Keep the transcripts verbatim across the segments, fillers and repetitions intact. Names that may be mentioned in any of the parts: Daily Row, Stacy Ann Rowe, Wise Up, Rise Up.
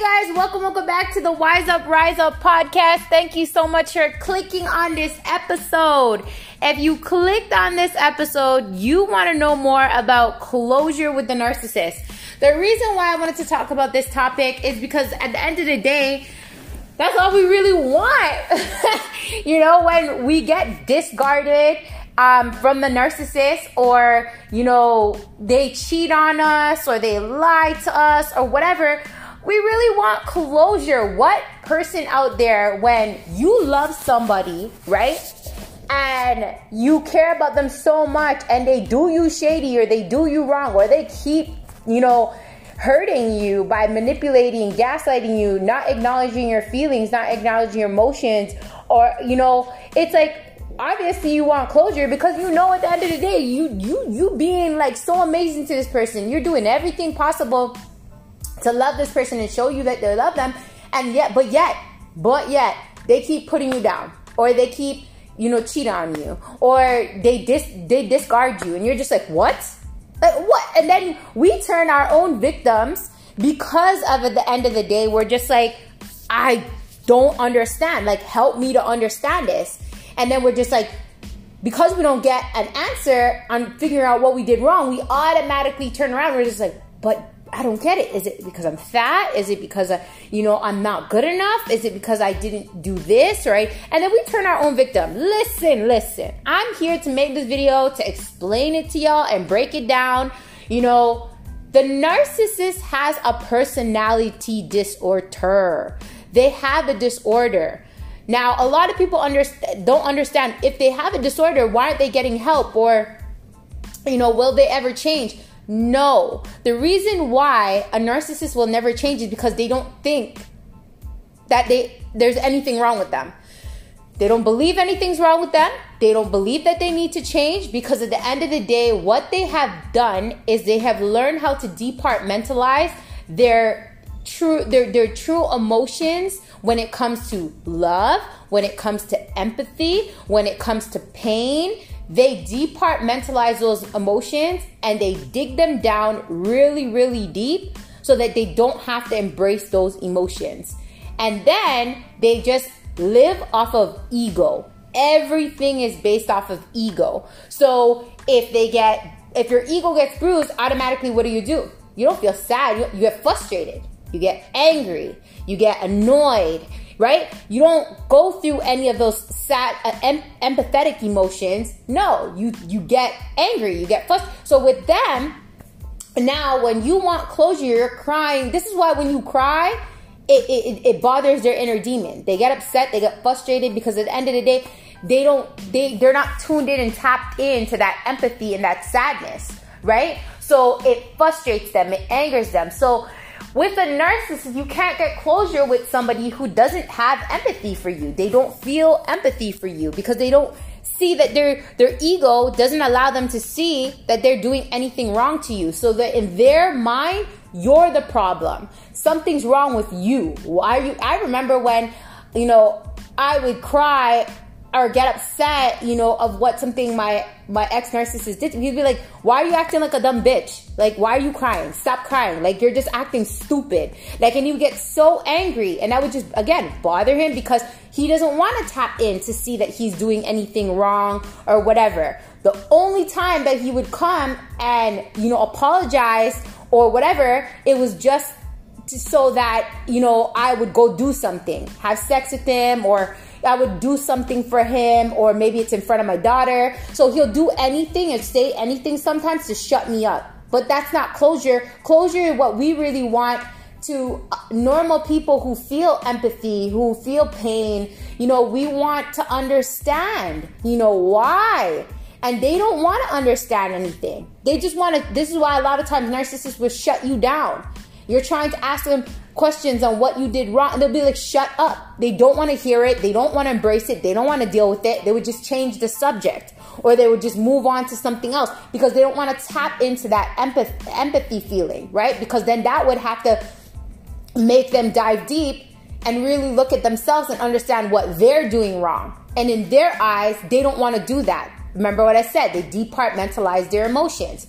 Hey guys, welcome, welcome back to the Wise Up, Rise Up podcast. Thank you so much for clicking on this episode. If you clicked on this episode, you want to know more about closure with the narcissist. The reason why I wanted to talk about this topic is because at the end of the day, that's all we really want. You know, when we get discarded Um, from the narcissist, or, you know, they cheat on us or they lie to us or whatever, we really want closure. What person out there, when you love somebody, right, and you care about them so much and they do you shady or they do you wrong or they keep, you know, hurting you by manipulating, gaslighting you, not acknowledging your feelings, not acknowledging your emotions, or, you know, it's like, obviously you want closure because you know at the end of the day, you you you being like so amazing to this person. You're doing everything possible to love this person and show you that they love them. And yet, but yet, but yet, they keep putting you down, or they keep, you know, cheat on you, or they dis they discard you. And you're just like, what? Like what? And then we turn our own victims because of at the end of the day, we're just like, I don't understand. Like, help me to understand this. And then we're just like, because we don't get an answer on figuring out what we did wrong, we automatically turn around. We're just like, but I don't get it. Is it because I'm fat? Is it because, I, you know, I'm not good enough? Is it because I didn't do this, right? And then we turn our own victim. Listen, listen. I'm here to make this video to explain it to y'all and break it down. You know, the narcissist has a personality disorder. They have a disorder. Now, a lot of people understand, don't understand if they have a disorder, why aren't they getting help, or, you know, will they ever change? No. The reason why a narcissist will never change is because they don't think that they there's anything wrong with them. They don't believe anything's wrong with them. They don't believe that they need to change, because at the end of the day, what they have done is they have learned how to departmentalize their true their their true emotions when it comes to love, when it comes to empathy, when it comes to pain. They departmentalize those emotions and they dig them down really, really deep so that they don't have to embrace those emotions. And then they just live off of ego. Everything is based off of ego. So if they get if your ego gets bruised, automatically what do you do? You don't feel sad, you get frustrated. You get angry, you get annoyed, right? You don't go through any of those sad, uh, em empathetic emotions. No, you, you get angry, you get frustrated. So with them, now when you want closure, you're crying. This is why when you cry, it, it, it bothers their inner demon. They get upset, they get frustrated, because at the end of the day, they don't, they, they're not tuned in and tapped into that empathy and that sadness, right? So it frustrates them, it angers them. So with a narcissist, you can't get closure with somebody who doesn't have empathy for you. They don't feel empathy for you because they don't see that their their ego doesn't allow them to see that they're doing anything wrong to you. So that in their mind, you're the problem. Something's wrong with you. Why are you? I remember when, you know, I would cry or get upset, you know, of what something my my ex-narcissist did. He'd be like, why are you acting like a dumb bitch? Like, why are you crying? Stop crying. Like, you're just acting stupid. Like, and he would get so angry. And that would just, again, bother him because he doesn't want to tap in to see that he's doing anything wrong or whatever. The only time that he would come and, you know, apologize or whatever, it was just so that, you know, I would go do something, have sex with him, or I would do something for him, or maybe it's in front of my daughter. So he'll do anything and say anything sometimes to shut me up. But that's not closure. Closure is what we really want to normal people who feel empathy, who feel pain. You know, we want to understand, you know, why. And they don't want to understand anything. They just want to, this is why a lot of times narcissists will shut you down. You're trying to ask them questions on what you did wrong, and they'll be like, shut up. They don't want to hear it. They don't want to embrace it. They don't want to deal with it. They would just change the subject, or they would just move on to something else because they don't want to tap into that empathy, empathy feeling, right? Because then that would have to make them dive deep and really look at themselves and understand what they're doing wrong. And in their eyes, they don't want to do that. Remember what I said, they departmentalize their emotions.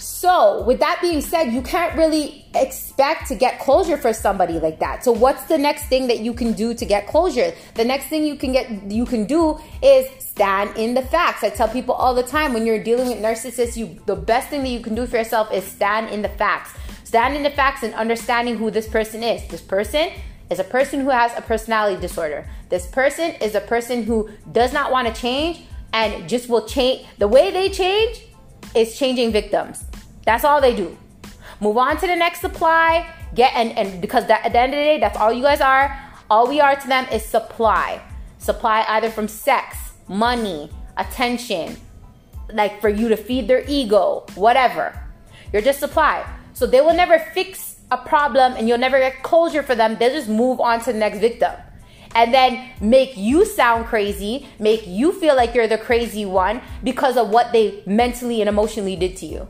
So with that being said, you can't really expect to get closure for somebody like that. So what's the next thing that you can do to get closure? The next thing you can get, you can do is stand in the facts. I tell people all the time, when you're dealing with narcissists, you, the best thing that you can do for yourself is stand in the facts. Stand in the facts and understanding who this person is. This person is a person who has a personality disorder. This person is a person who does not want to change and just will change. The way they change is changing victims. That's all they do. Move on to the next supply. Get and, and because that, at the end of the day, that's all you guys are. All we are to them is supply. Supply either from sex, money, attention, like for you to feed their ego, whatever. You're just supply. So they will never fix a problem and you'll never get closure for them. They'll just move on to the next victim. And then make you sound crazy, make you feel like you're the crazy one because of what they mentally and emotionally did to you.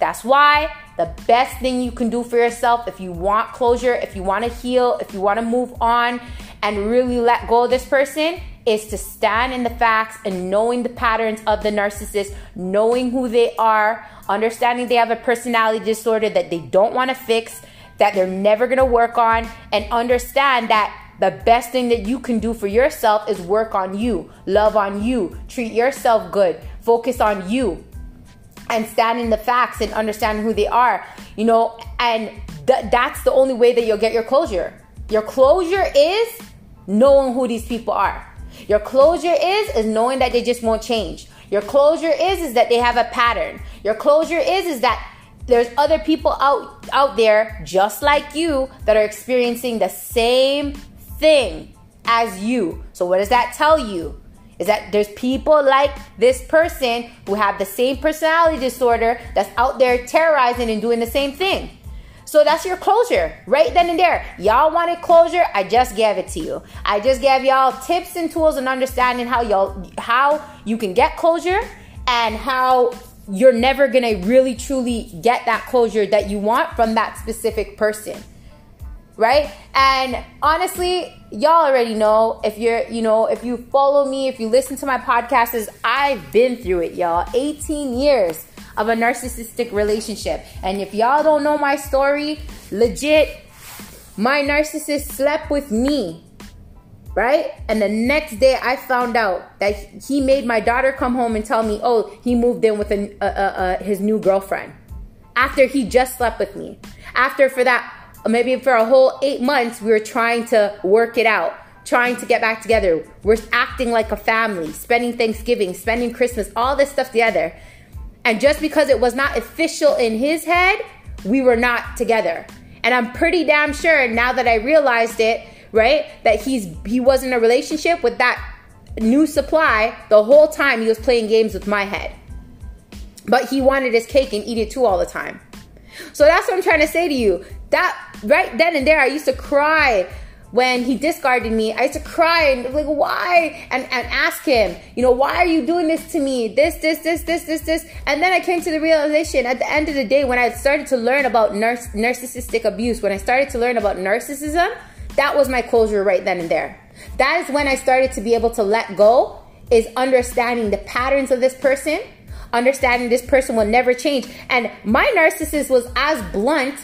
That's why the best thing you can do for yourself, if you want closure, if you want to heal, if you want to move on and really let go of this person, is to stand in the facts and knowing the patterns of the narcissist, knowing who they are, understanding they have a personality disorder that they don't want to fix, that they're never going to work on, and understand that the best thing that you can do for yourself is work on you, love on you, treat yourself good, focus on you, and stand in the facts and understand who they are, you know, and th- that's the only way that you'll get your closure. Your closure is knowing who these people are. Your closure is, is knowing that they just won't change. Your closure is, is that they have a pattern. Your closure is, is that there's other people out, out there just like you that are experiencing the same thing as you. So what does that tell you? Is that there's people like this person who have the same personality disorder that's out there terrorizing and doing the same thing. So that's your closure right then and there. Y'all wanted closure, I just gave it to you. I just gave y'all tips and tools and understanding how y'all how you can get closure and how you're never gonna really truly get that closure that you want from that specific person. Right? And honestly, y'all already know, if you're, you know, if you follow me, if you listen to my podcasts, I've been through it, y'all. eighteen years of a narcissistic relationship. And if y'all don't know my story, legit, my narcissist slept with me, right? And the next day I found out that he made my daughter come home and tell me, oh, he moved in with a, a, a, a, his new girlfriend. After he just slept with me. After for that... Maybe for a whole eight months, we were trying to work it out, trying to get back together. We're acting like a family, spending Thanksgiving, spending Christmas, all this stuff together. And just because it was not official in his head, we were not together. And I'm pretty damn sure now that I realized it, right, that he's he was in a relationship with that new supply the whole time he was playing games with my head. But he wanted his cake and eat it too all the time. So that's what I'm trying to say to you. That right then and there, I used to cry when he discarded me. I used to cry and like, why? And, and ask him, you know, why are you doing this to me? This, this, this, this, this, this. And then I came to the realization at the end of the day, when I started to learn about narc- narcissistic abuse, when I started to learn about narcissism, that was my closure right then and there. That is when I started to be able to let go, is understanding the patterns of this person, understanding this person will never change. And my narcissist was as blunt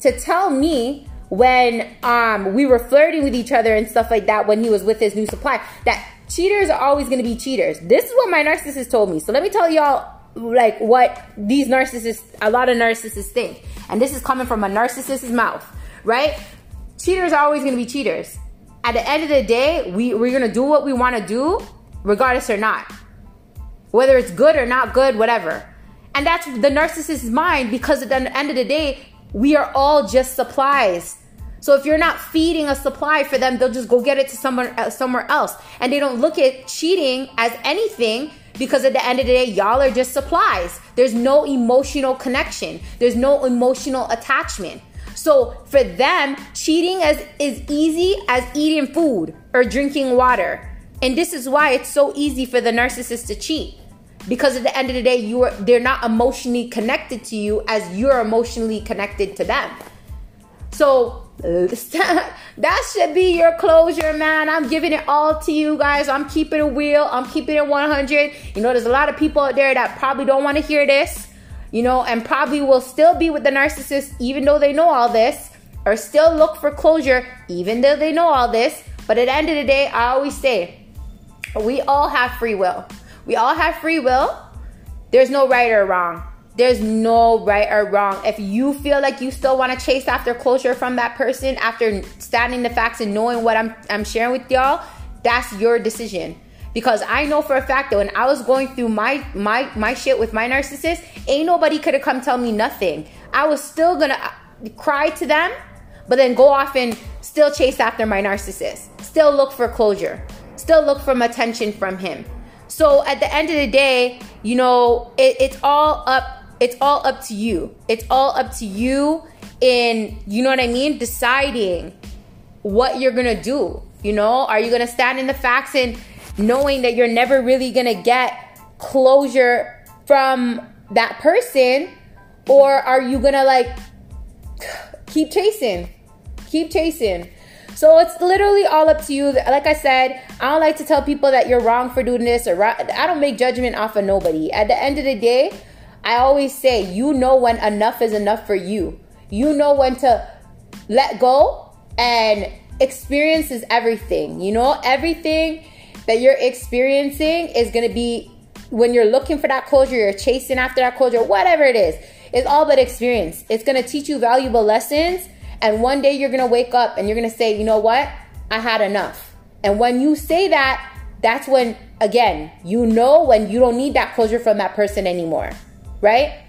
to tell me when um, we were flirting with each other and stuff like that, when he was with his new supply, that cheaters are always going to be cheaters. This is what my narcissist told me. So let me tell y'all like what these narcissists, a lot of narcissists think. And this is coming from a narcissist's mouth, right? Cheaters are always going to be cheaters. At the end of the day, we, we're going to do what we want to do, regardless or not. Whether it's good or not good, whatever. And that's the narcissist's mind, because at the end of the day, we are all just supplies. So if you're not feeding a supply for them, they'll just go get it to someone somewhere else. And they don't look at cheating as anything, because at the end of the day, y'all are just supplies. There's no emotional connection. There's no emotional attachment. So for them, cheating is, is easy as eating food or drinking water. And this is why it's so easy for the narcissist to cheat. Because at the end of the day, you are, they're not emotionally connected to you as you're emotionally connected to them. So that should be your closure, man. I'm giving it all to you guys. I'm keeping it real. I'm keeping it one hundred. You know, there's a lot of people out there that probably don't want to hear this. you know, and probably will still be with the narcissist even though they know all this, or still look for closure even though they know all this. But at the end of the day, I always say, we all have free will. We all have free will. There's no right or wrong. There's no right or wrong. If you feel like you still want to chase after closure from that person after standing the facts and knowing what I'm, I'm sharing with y'all, that's your decision. Because I know for a fact that when I was going through my my my shit with my narcissist, ain't nobody could have come tell me nothing. I was still going to cry to them, but then go off and still chase after my narcissist. Still look for closure. Still look for attention from him. So at the end of the day, you know, it, it's all up It's all up to you. It's all up to you in, you know what I mean? Deciding what you're going to do. You know, are you going to stand in the facts and knowing that you're never really going to get closure from that person? Or are you going to like keep chasing, keep chasing? So it's literally all up to you. Like I said, I don't like to tell people that you're wrong for doing this, or I don't make judgment off of nobody. At the end of the day, I always say, you know when enough is enough for you. You know when to let go, and experience is everything. You know, everything that you're experiencing is going to be, when you're looking for that closure, you're chasing after that closure, whatever it is, it's all but experience. It's going to teach you valuable lessons. And one day you're going to wake up and you're going to say, you know what? I had enough. And when you say that, that's when, again, you know when you don't need that closure from that person anymore. Right?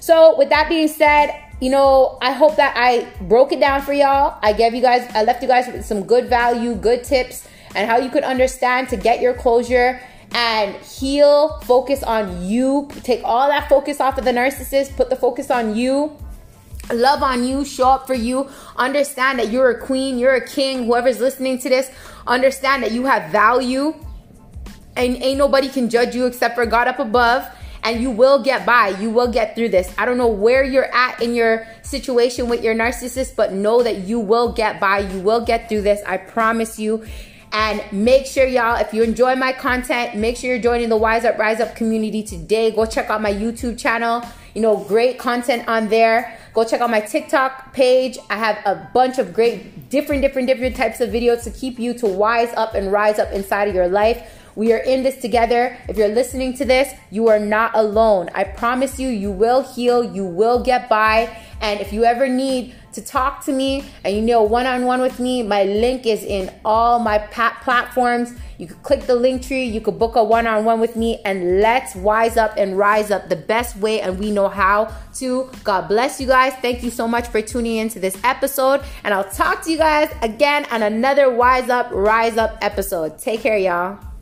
So with that being said, you know, I hope that I broke it down for y'all. I gave you guys, I left you guys with some good value, good tips, and how you could understand to get your closure and heal, focus on you, take all that focus off of the narcissist, put the focus on you, love on you, show up for you, understand that you're a queen, you're a king, whoever's listening to this, understand that you have value and ain't nobody can judge you except for God up above. And you will get by. You will get through this. I don't know where you're at in your situation with your narcissist, but know that you will get by. You will get through this. I promise you. And make sure, y'all, if you enjoy my content, make sure you're joining the Wise Up, Rise Up community today. Go check out my YouTube channel. You know, great content on there. Go check out my TikTok page. I have a bunch of great, different, different, different types of videos to keep you to wise up and rise up inside of your life. We are in this together. If you're listening to this, you are not alone. I promise you, you will heal, you will get by. And if you ever need to talk to me and you know one-on-one with me, my link is in all my platforms. You could click the link tree, you could book a one-on-one with me, and let's wise up and rise up the best way and we know how to. God bless you guys. Thank you so much for tuning into this episode, and I'll talk to you guys again on another Wise Up, Rise Up episode. Take care, y'all.